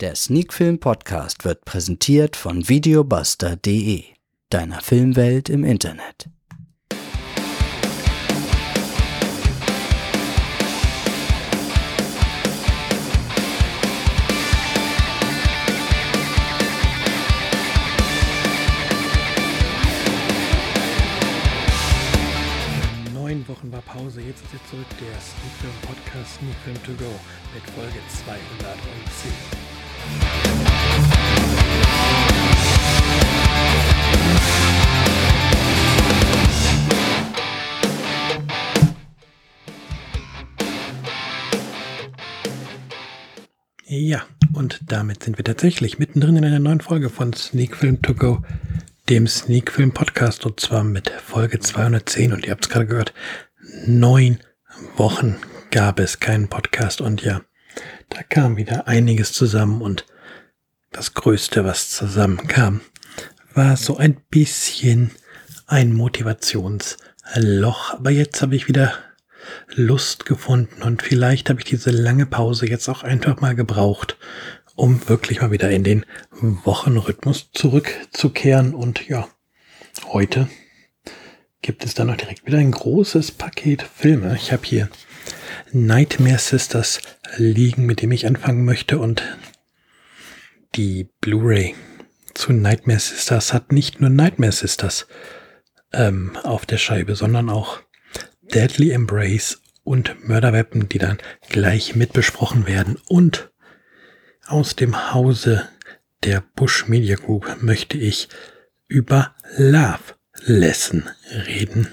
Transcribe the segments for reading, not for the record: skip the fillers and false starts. Der Sneak-Film-Podcast wird präsentiert von Videobuster.de, deiner Filmwelt im Internet. War Pause, jetzt ist er zurück, der Sneak-Film-Podcast Sneak Film To Go mit Folge 210. Ja, und damit sind wir tatsächlich mittendrin in einer neuen Folge von Sneak Film To Go, dem Sneak-Film-Podcast, und zwar mit Folge 210, und ihr habt es gerade gehört, 9 Wochen gab es keinen Podcast, und ja, da kam wieder einiges zusammen, und das Größte, was zusammenkam, war so ein bisschen ein Motivationsloch. Aber jetzt habe ich wieder Lust gefunden, und vielleicht habe ich diese lange Pause jetzt auch einfach mal gebraucht, um wirklich mal wieder in den Wochenrhythmus zurückzukehren. Und ja, heute gibt es dann auch direkt wieder ein großes Paket Filme. Ich habe hier Nightmare Sisters liegen, mit dem ich anfangen möchte. Und die Blu-ray zu Nightmare Sisters hat nicht nur Nightmare Sisters auf der Scheibe, sondern auch Deadly Embrace und Murder Weapon, die dann gleich mitbesprochen werden. Und aus dem Hause der Bush Media Group möchte ich über Love Lesson reden.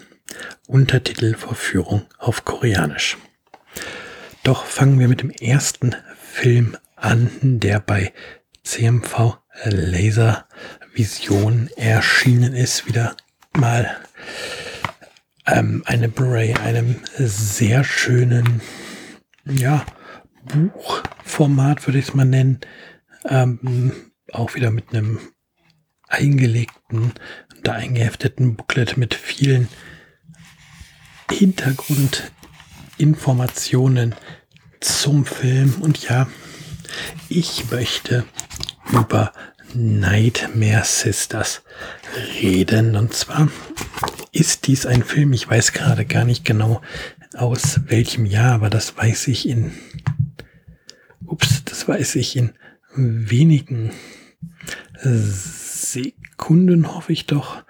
Untertitel Verführung auf Koreanisch. Doch fangen wir mit dem ersten Film an, der bei CMV Laser Vision erschienen ist. Wieder mal eine Blu-ray, einem sehr schönen, ja, Buchformat würde ich es mal nennen. Auch wieder mit einem eingelegten, da eingehefteten Booklet mit vielen Hintergrundinformationen zum Film. Und ja, ich möchte über Nightmare Sisters reden. Und zwar ist dies ein Film, ich weiß gerade gar nicht genau aus welchem Jahr, aber das weiß ich in wenigen Sekunden, hoffe ich doch,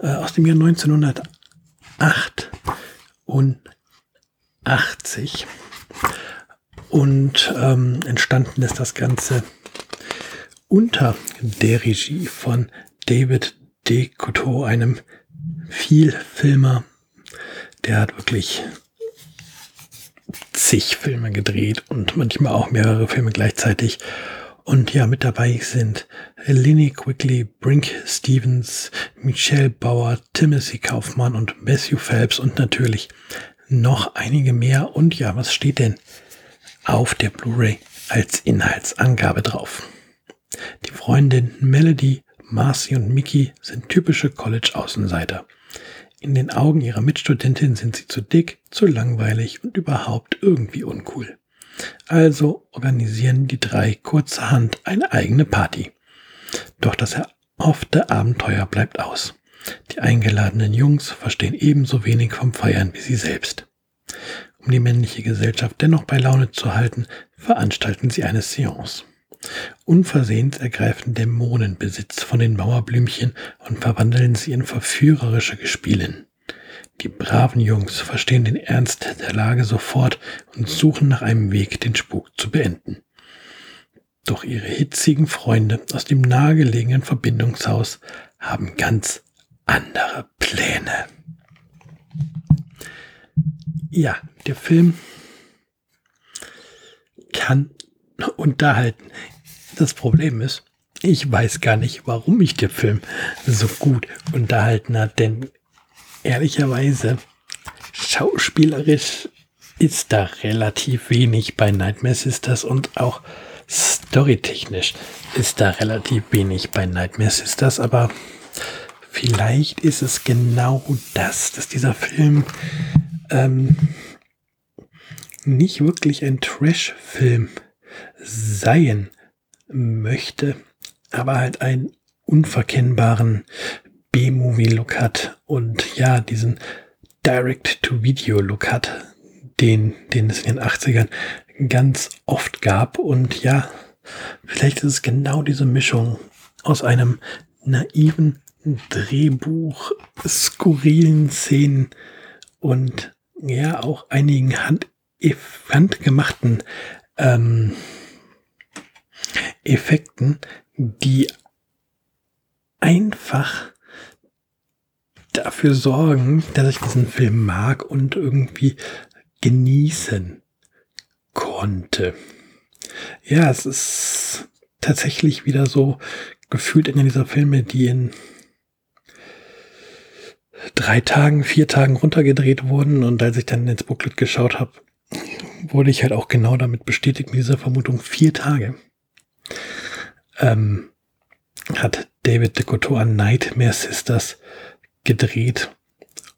aus dem Jahr 1988. Und entstanden ist das Ganze unter der Regie von David Decoteau, einem Vielfilmer. Der hat wirklich zig Filme gedreht und manchmal auch mehrere Filme gleichzeitig. Und ja, mit dabei sind Lenny Quigley, Brink Stevens, Michelle Bauer, Timothy Kaufmann und Matthew Phelps und natürlich noch einige mehr. Und ja, was steht denn auf der Blu-ray als Inhaltsangabe drauf? Die Freundin Melody, Marcy und Mickey sind typische College-Außenseiter. In den Augen ihrer Mitstudentin sind sie zu dick, zu langweilig und überhaupt irgendwie uncool. Also organisieren die drei kurzerhand eine eigene Party. Doch das erhoffte Abenteuer bleibt aus. Die eingeladenen Jungs verstehen ebenso wenig vom Feiern wie sie selbst. Um die männliche Gesellschaft dennoch bei Laune zu halten, veranstalten sie eine Seance. Unversehens ergreifen Dämonen Besitz von den Mauerblümchen und verwandeln sie in verführerische Gespielin. Die braven Jungs verstehen den Ernst der Lage sofort und suchen nach einem Weg, den Spuk zu beenden. Doch ihre hitzigen Freunde aus dem nahegelegenen Verbindungshaus haben ganz andere Pläne. Ja, der Film kann unterhalten. Das Problem ist, ich weiß gar nicht, warum mich der Film so gut unterhalten hat, denn ehrlicherweise, schauspielerisch ist da relativ wenig bei Nightmare Sisters und auch storytechnisch ist da relativ wenig bei Nightmare Sisters, aber vielleicht ist es genau das, dass dieser Film nicht wirklich ein Trash-Film sein möchte, aber halt einen unverkennbaren B-Movie-Look hat und ja, diesen Direct-to-Video-Look hat, den es in den 80ern ganz oft gab. Und ja, vielleicht ist es genau diese Mischung aus einem naiven Drehbuch, skurrilen Szenen und ja auch einigen handgemachten Effekten, die einfach dafür sorgen, dass ich diesen Film mag und irgendwie genießen konnte. Ja, es ist tatsächlich wieder so gefühlt in dieser Filme, die in 3 Tagen, 4 Tagen runtergedreht wurden, und als ich dann ins Booklet geschaut habe, wurde ich halt auch genau damit bestätigt, mit dieser Vermutung. 4 Tage hat David Decoteau an Nightmare Sisters gedreht,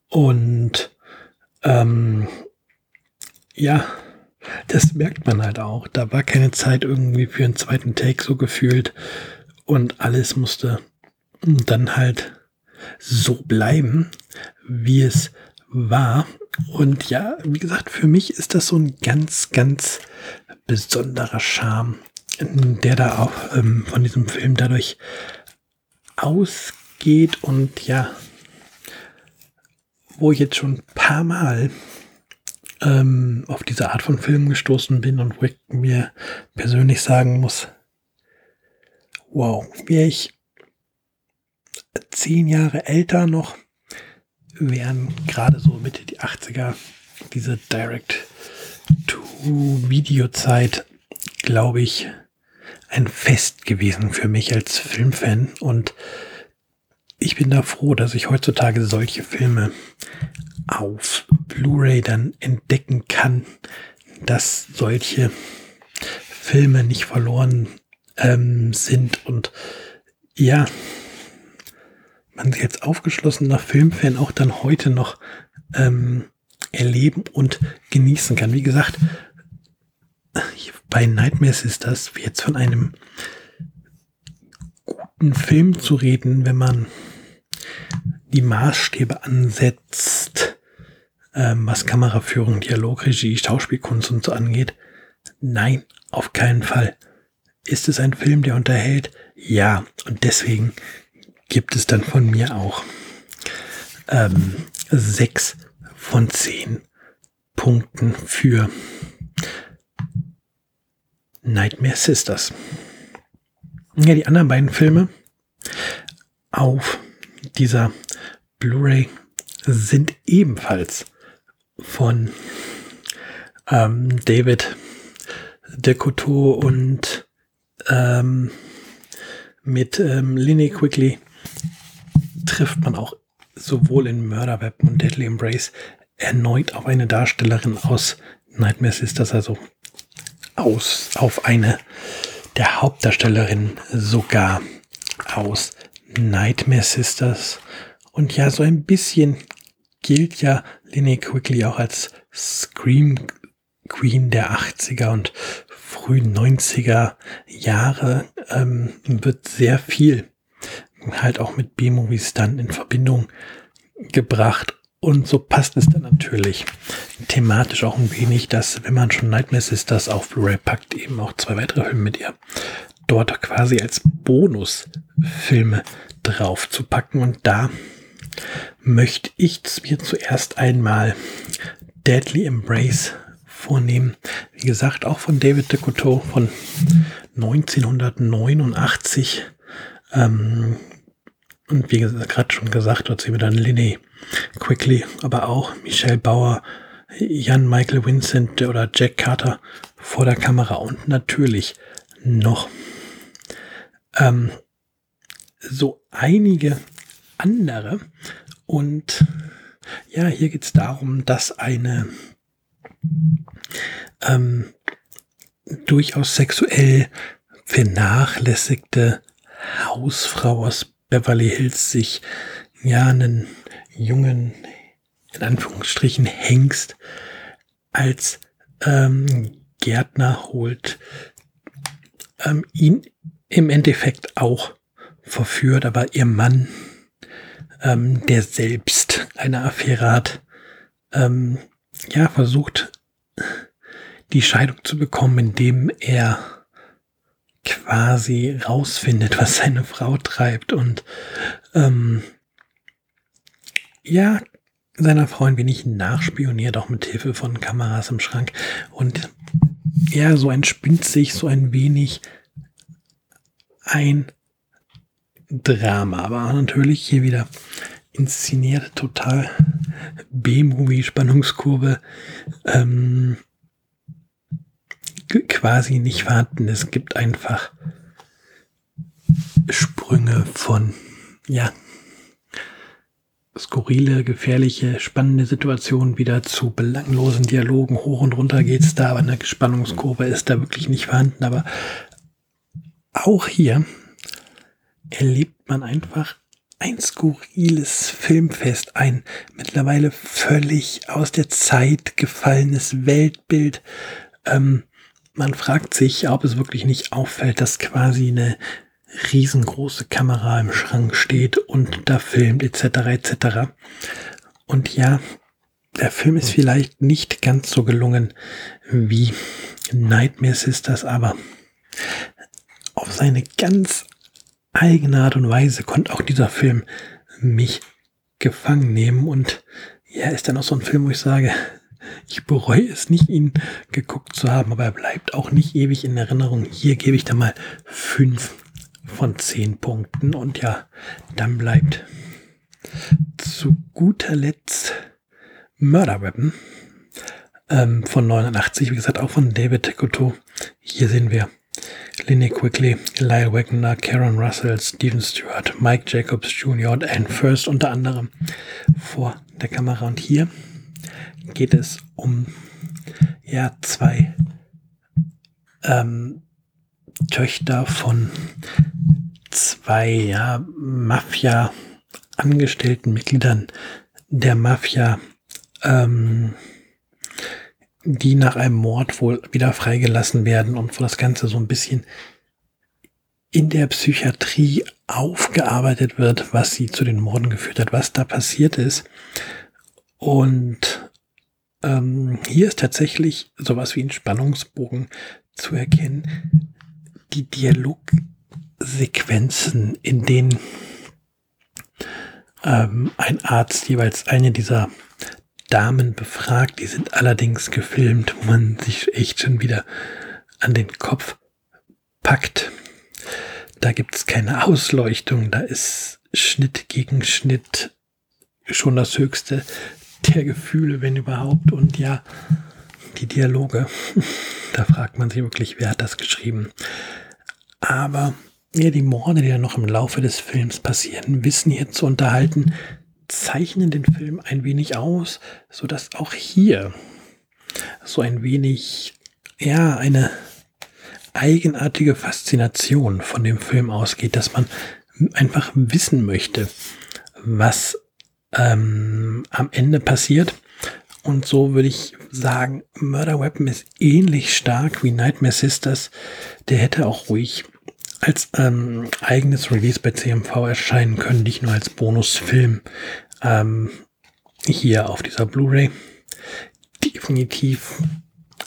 und ja, das merkt man halt auch. Da war keine Zeit irgendwie für einen zweiten Take so gefühlt, und alles musste dann halt so bleiben, wie es war. Und ja, wie gesagt, für mich ist das so ein ganz, ganz besonderer Charme, der da auch von diesem Film dadurch ausgeht. Und ja, wo ich jetzt schon ein paar Mal auf diese Art von Filmen gestoßen bin und wo ich mir persönlich sagen muss, wow, wäre ich 10 Jahre älter noch, wären gerade so Mitte die 80er, diese Direct-to-Video-Zeit, glaube ich, ein Fest gewesen für mich als Filmfan. Und ich bin da froh, dass ich heutzutage solche Filme auf Blu-ray dann entdecken kann, dass solche Filme nicht verloren sind. Und ja, man sich als aufgeschlossener Filmfan auch dann heute noch erleben und genießen kann. Wie gesagt, bei Nightmare Sisters jetzt von einem guten Film zu reden, wenn man die Maßstäbe ansetzt, was Kameraführung, Dialog, Regie, Schauspielkunst und so angeht. Nein, auf keinen Fall. Ist es ein Film, der unterhält? Ja, und deswegen gibt es dann von mir auch 6 von 10 Punkten für Nightmare Sisters. Ja, die anderen beiden Filme auf dieser Blu-ray sind ebenfalls von David Decoteau und mit Linnea Quigley trifft man auch sowohl in Murder Weapon und Deadly Embrace erneut auf eine Darstellerin aus Nightmare Sisters, also auf eine der Hauptdarstellerin sogar aus Nightmare Sisters. Und ja, so ein bisschen gilt ja Linnea Quigley auch als Scream Queen der 80er und frühen 90er Jahre. Wird sehr viel halt auch mit B-Movies dann in Verbindung gebracht. Und so passt es dann natürlich thematisch auch ein wenig, dass, wenn man schon Nightmare Sisters auf Blu-ray packt, eben auch 2 weitere Filme mit ihr dort quasi als Bonusfilme drauf zu packen. Und da möchte ich mir zuerst einmal Deadly Embrace vornehmen. Wie gesagt, auch von David Decoteau von 1989. Und wie gerade schon gesagt, dort sehen wir dann Linnea Quigley, aber auch Michelle Bauer, Jan Michael Vincent oder Jack Carter vor der Kamera und natürlich noch so einige andere. Und ja, hier geht es darum, dass eine durchaus sexuell vernachlässigte Hausfrau aus Beverly Hills sich ja einen jungen, in Anführungsstrichen, Hengst als Gärtner holt, ihn im Endeffekt auch verführt, aber ihr Mann, der selbst eine Affäre hat, versucht, die Scheidung zu bekommen, indem er quasi rausfindet, was seine Frau treibt und seiner Frau ein wenig nachspioniert, auch mit Hilfe von Kameras im Schrank. Und ja, so entspinnt sich so ein wenig ein Drama. Aber natürlich hier wieder inszeniert, total B-Movie-Spannungskurve, quasi nicht vorhanden. Es gibt einfach Sprünge von, skurrile, gefährliche, spannende Situationen wieder zu belanglosen Dialogen. Hoch und runter geht's da, aber eine Spannungskurve ist da wirklich nicht vorhanden. Aber auch hier erlebt man einfach ein skurriles Filmfest, ein mittlerweile völlig aus der Zeit gefallenes Weltbild. Man fragt sich, ob es wirklich nicht auffällt, dass quasi eine riesengroße Kamera im Schrank steht und da filmt, etc. etc. Und ja, der Film ist vielleicht nicht ganz so gelungen wie Nightmare Sisters, aber auf seine ganz eigene Art und Weise konnte auch dieser Film mich gefangen nehmen. Und ja, ist dann auch so ein Film, wo ich sage, ich bereue es nicht, ihn geguckt zu haben, aber er bleibt auch nicht ewig in Erinnerung. Hier gebe ich dann mal 5 von 10 Punkten. Und ja, dann bleibt zu guter Letzt Murder Weapon von 89. Wie gesagt, auch von David Decoteau. Hier sehen wir Linnea Quigley, Lyle Wagner, Karen Russell, Stephen Stewart, Mike Jacobs Jr. und Anne First unter anderem vor der Kamera. Und hier geht es um zwei Töchter von zwei Mafia-Angestellten, Mitgliedern der Mafia, die nach einem Mord wohl wieder freigelassen werden und wo das Ganze so ein bisschen in der Psychiatrie aufgearbeitet wird, was sie zu den Morden geführt hat, was da passiert ist. Und hier ist tatsächlich sowas wie ein Spannungsbogen zu erkennen. Die Dialogsequenzen, in denen ein Arzt jeweils eine dieser Damen befragt, die sind allerdings gefilmt, wo man sich echt schon wieder an den Kopf packt. Da gibt es keine Ausleuchtung, da ist Schnitt gegen Schnitt schon das Höchste der Gefühle, wenn überhaupt. Und ja, die Dialoge, da fragt man sich wirklich, wer hat das geschrieben? Aber die Morde, die ja noch im Laufe des Films passieren, wissen hier zu unterhalten, zeichnen den Film ein wenig aus, sodass auch hier so ein wenig, eine eigenartige Faszination von dem Film ausgeht, dass man einfach wissen möchte, was am Ende passiert. Und so würde ich sagen, Murder Weapon ist ähnlich stark wie Nightmare Sisters. Der hätte auch ruhig als eigenes Release bei CMV erscheinen können, nicht nur als Bonusfilm hier auf dieser Blu-ray. Definitiv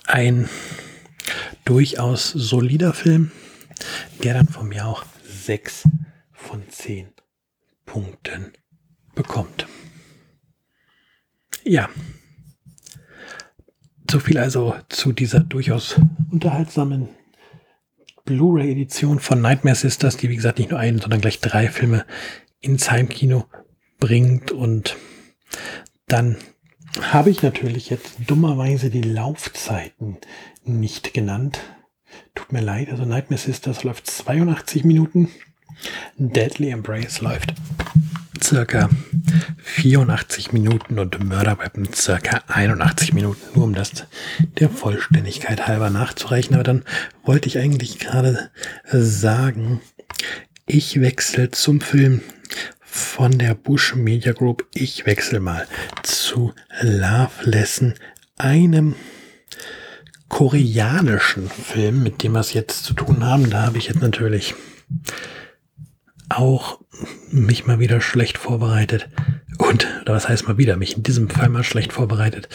ein durchaus solider Film, der dann von mir auch 6 von 10 Punkten bekommt. Ja, so viel also zu dieser durchaus unterhaltsamen Blu-ray-Edition von Nightmare Sisters, die wie gesagt nicht nur einen, sondern gleich 3 Filme ins Heimkino bringt. Und dann habe ich natürlich jetzt dummerweise die Laufzeiten nicht genannt. Tut mir leid, also Nightmare Sisters läuft 82 Minuten, Deadly Embrace läuft circa 84 Minuten und Murder Weapon circa 81 Minuten, nur um das der Vollständigkeit halber nachzureichen. Aber dann wollte ich eigentlich gerade sagen, ich wechsle zum Film von der Bush Media Group. Ich wechsle mal zu Love Lesson, einem koreanischen Film, mit dem wir es jetzt zu tun haben. Da habe ich jetzt natürlich auch mich mal wieder schlecht vorbereitet. Und, oder was heißt mal wieder, mich in diesem Fall mal schlecht vorbereitet.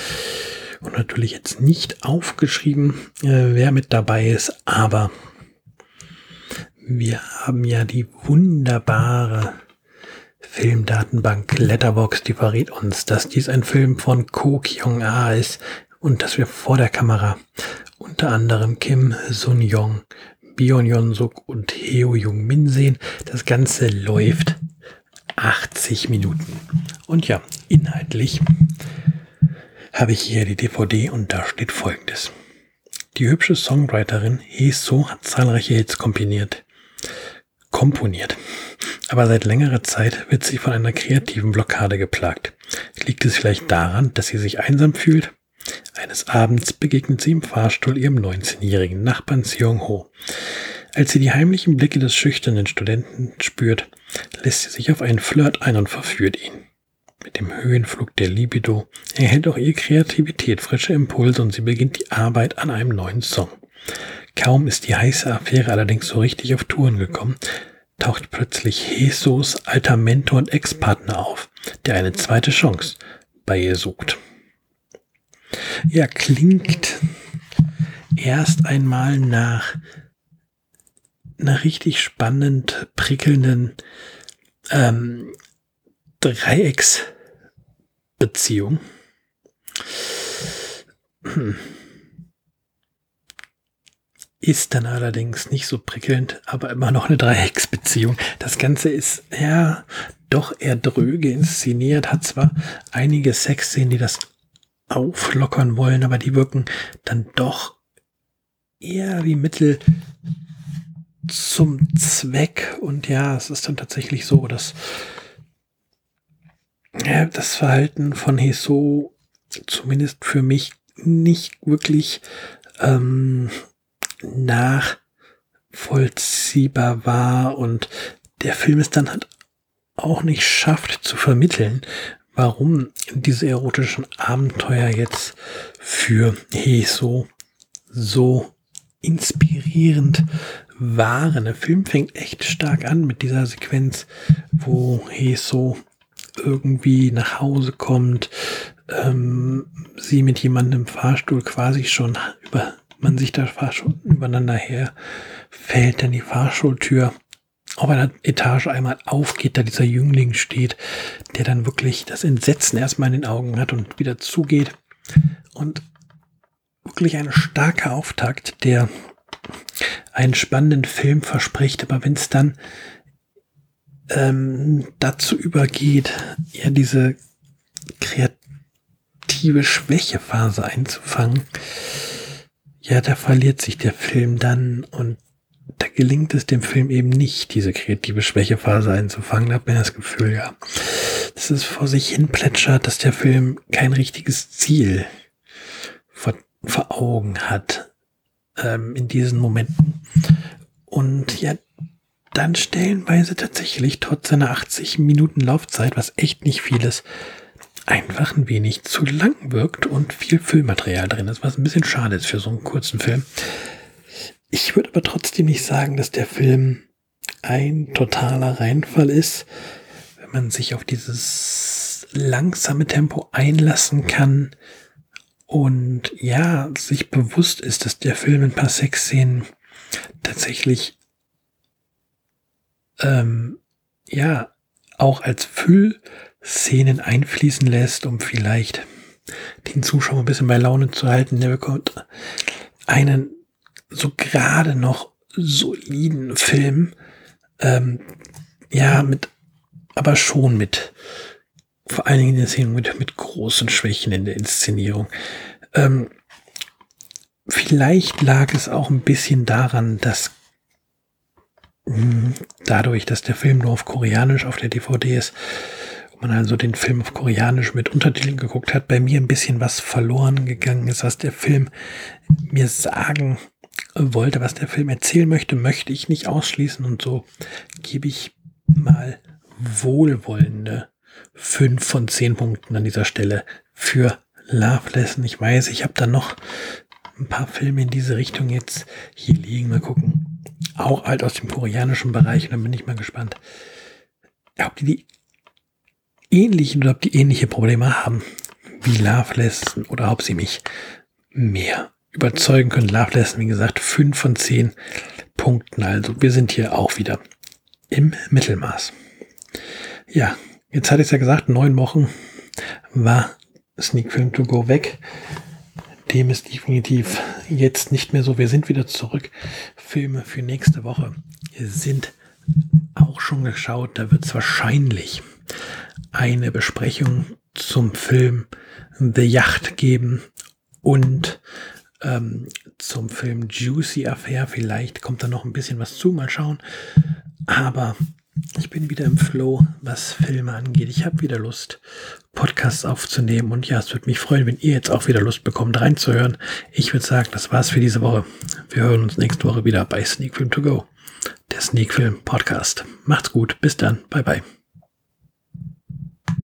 Und natürlich jetzt nicht aufgeschrieben, wer mit dabei ist. Aber wir haben ja die wunderbare Filmdatenbank Letterboxd, die verrät uns, dass dies ein Film von Ko Kyung A ist und dass wir vor der Kamera unter anderem Kim Sun-young, Bion Yon-Suk und Heo Jung-Min sehen. Das Ganze läuft 80 Minuten. Und ja, inhaltlich habe ich hier die DVD und da steht Folgendes. Die hübsche Songwriterin Hee So hat zahlreiche Hits komponiert. Aber seit längerer Zeit wird sie von einer kreativen Blockade geplagt. Liegt es vielleicht daran, dass sie sich einsam fühlt? Eines Abends begegnet sie im Fahrstuhl ihrem 19-jährigen Nachbarn Seong-ho. Als sie die heimlichen Blicke des schüchternen Studenten spürt, lässt sie sich auf einen Flirt ein und verführt ihn. Mit dem Höhenflug der Libido erhält auch ihre Kreativität frische Impulse und sie beginnt die Arbeit an einem neuen Song. Kaum ist die heiße Affäre allerdings so richtig auf Touren gekommen, taucht plötzlich Hesos alter Mentor und Ex-Partner auf, der eine zweite Chance bei ihr sucht. Ja, klingt erst einmal nach einer richtig spannend prickelnden Dreiecksbeziehung. Ist dann allerdings nicht so prickelnd, aber immer noch eine Dreiecksbeziehung. Das Ganze ist ja doch eher dröge inszeniert, hat zwar einige Sexszenen, die das auflockern wollen, aber die wirken dann doch eher wie Mittel zum Zweck. Und ja, es ist dann tatsächlich so, dass das Verhalten von Heso zumindest für mich nicht wirklich nachvollziehbar war und der Film es dann halt auch nicht schafft zu vermitteln, warum diese erotischen Abenteuer jetzt für Heso so inspirierend waren. Der Film fängt echt stark an mit dieser Sequenz, wo Heso irgendwie nach Hause kommt, sie mit jemandem im Fahrstuhl quasi schon übereinander her fällt, dann die Fahrschultür auf einer Etage einmal aufgeht, da dieser Jüngling steht, der dann wirklich das Entsetzen erstmal in den Augen hat und wieder zugeht. Und wirklich ein starker Auftakt, der einen spannenden Film verspricht, aber wenn es dann dazu übergeht, ja diese kreative Schwächephase einzufangen, ja, da verliert sich der Film dann und da gelingt es dem Film eben nicht, diese kreative Schwächephase einzufangen. Da hat man das Gefühl, ja, dass es vor sich hin plätschert, dass der Film kein richtiges Ziel vor Augen hat in diesen Momenten. Und ja, dann stellenweise tatsächlich trotz seiner 80 Minuten Laufzeit, was echt nicht viel ist, einfach ein wenig zu lang wirkt und viel Füllmaterial drin ist, was ein bisschen schade ist für so einen kurzen Film. Ich würde aber trotzdem nicht sagen, dass der Film ein totaler Reinfall ist, wenn man sich auf dieses langsame Tempo einlassen kann und ja, sich bewusst ist, dass der Film ein paar Sexszenen tatsächlich auch als Füllszenen einfließen lässt, um vielleicht den Zuschauer ein bisschen bei Laune zu halten. Der bekommt einen so gerade noch soliden Film, vor allen Dingen in der Szene mit großen Schwächen in der Inszenierung. Vielleicht lag es auch ein bisschen daran, dass dadurch, dass der Film nur auf Koreanisch auf der DVD ist, man also den Film auf Koreanisch mit Untertiteln geguckt hat, bei mir ein bisschen was verloren gegangen ist, was der Film mir sagen wollte, was der Film erzählen möchte, möchte ich nicht ausschließen und so gebe ich mal wohlwollende 5 von 10 Punkten an dieser Stelle für Love Lesson. Ich weiß, ich habe da noch ein paar Filme in diese Richtung jetzt hier liegen. Mal gucken. Auch halt aus dem koreanischen Bereich. Und dann bin ich mal gespannt, ob die ähnlichen oder ob die ähnliche Probleme haben wie Love Lesson oder ob sie mich mehr überzeugen können. Love Lesson, wie gesagt, 5 von 10 Punkten. Also wir sind hier auch wieder im Mittelmaß. Ja, jetzt hatte ich es ja gesagt, 9 Wochen war Sneak Film To Go weg. Dem ist definitiv jetzt nicht mehr so. Wir sind wieder zurück. Filme für nächste Woche sind auch schon geschaut. Da wird es wahrscheinlich eine Besprechung zum Film The Yacht geben und zum Film Juicy Affair. Vielleicht kommt da noch ein bisschen was zu. Mal schauen. Aber ich bin wieder im Flow, was Filme angeht. Ich habe wieder Lust, Podcasts aufzunehmen. Und ja, es würde mich freuen, wenn ihr jetzt auch wieder Lust bekommt, reinzuhören. Ich würde sagen, das war's für diese Woche. Wir hören uns nächste Woche wieder bei Sneak Film To Go, der Sneak-Film-Podcast. Macht's gut. Bis dann. Bye, bye.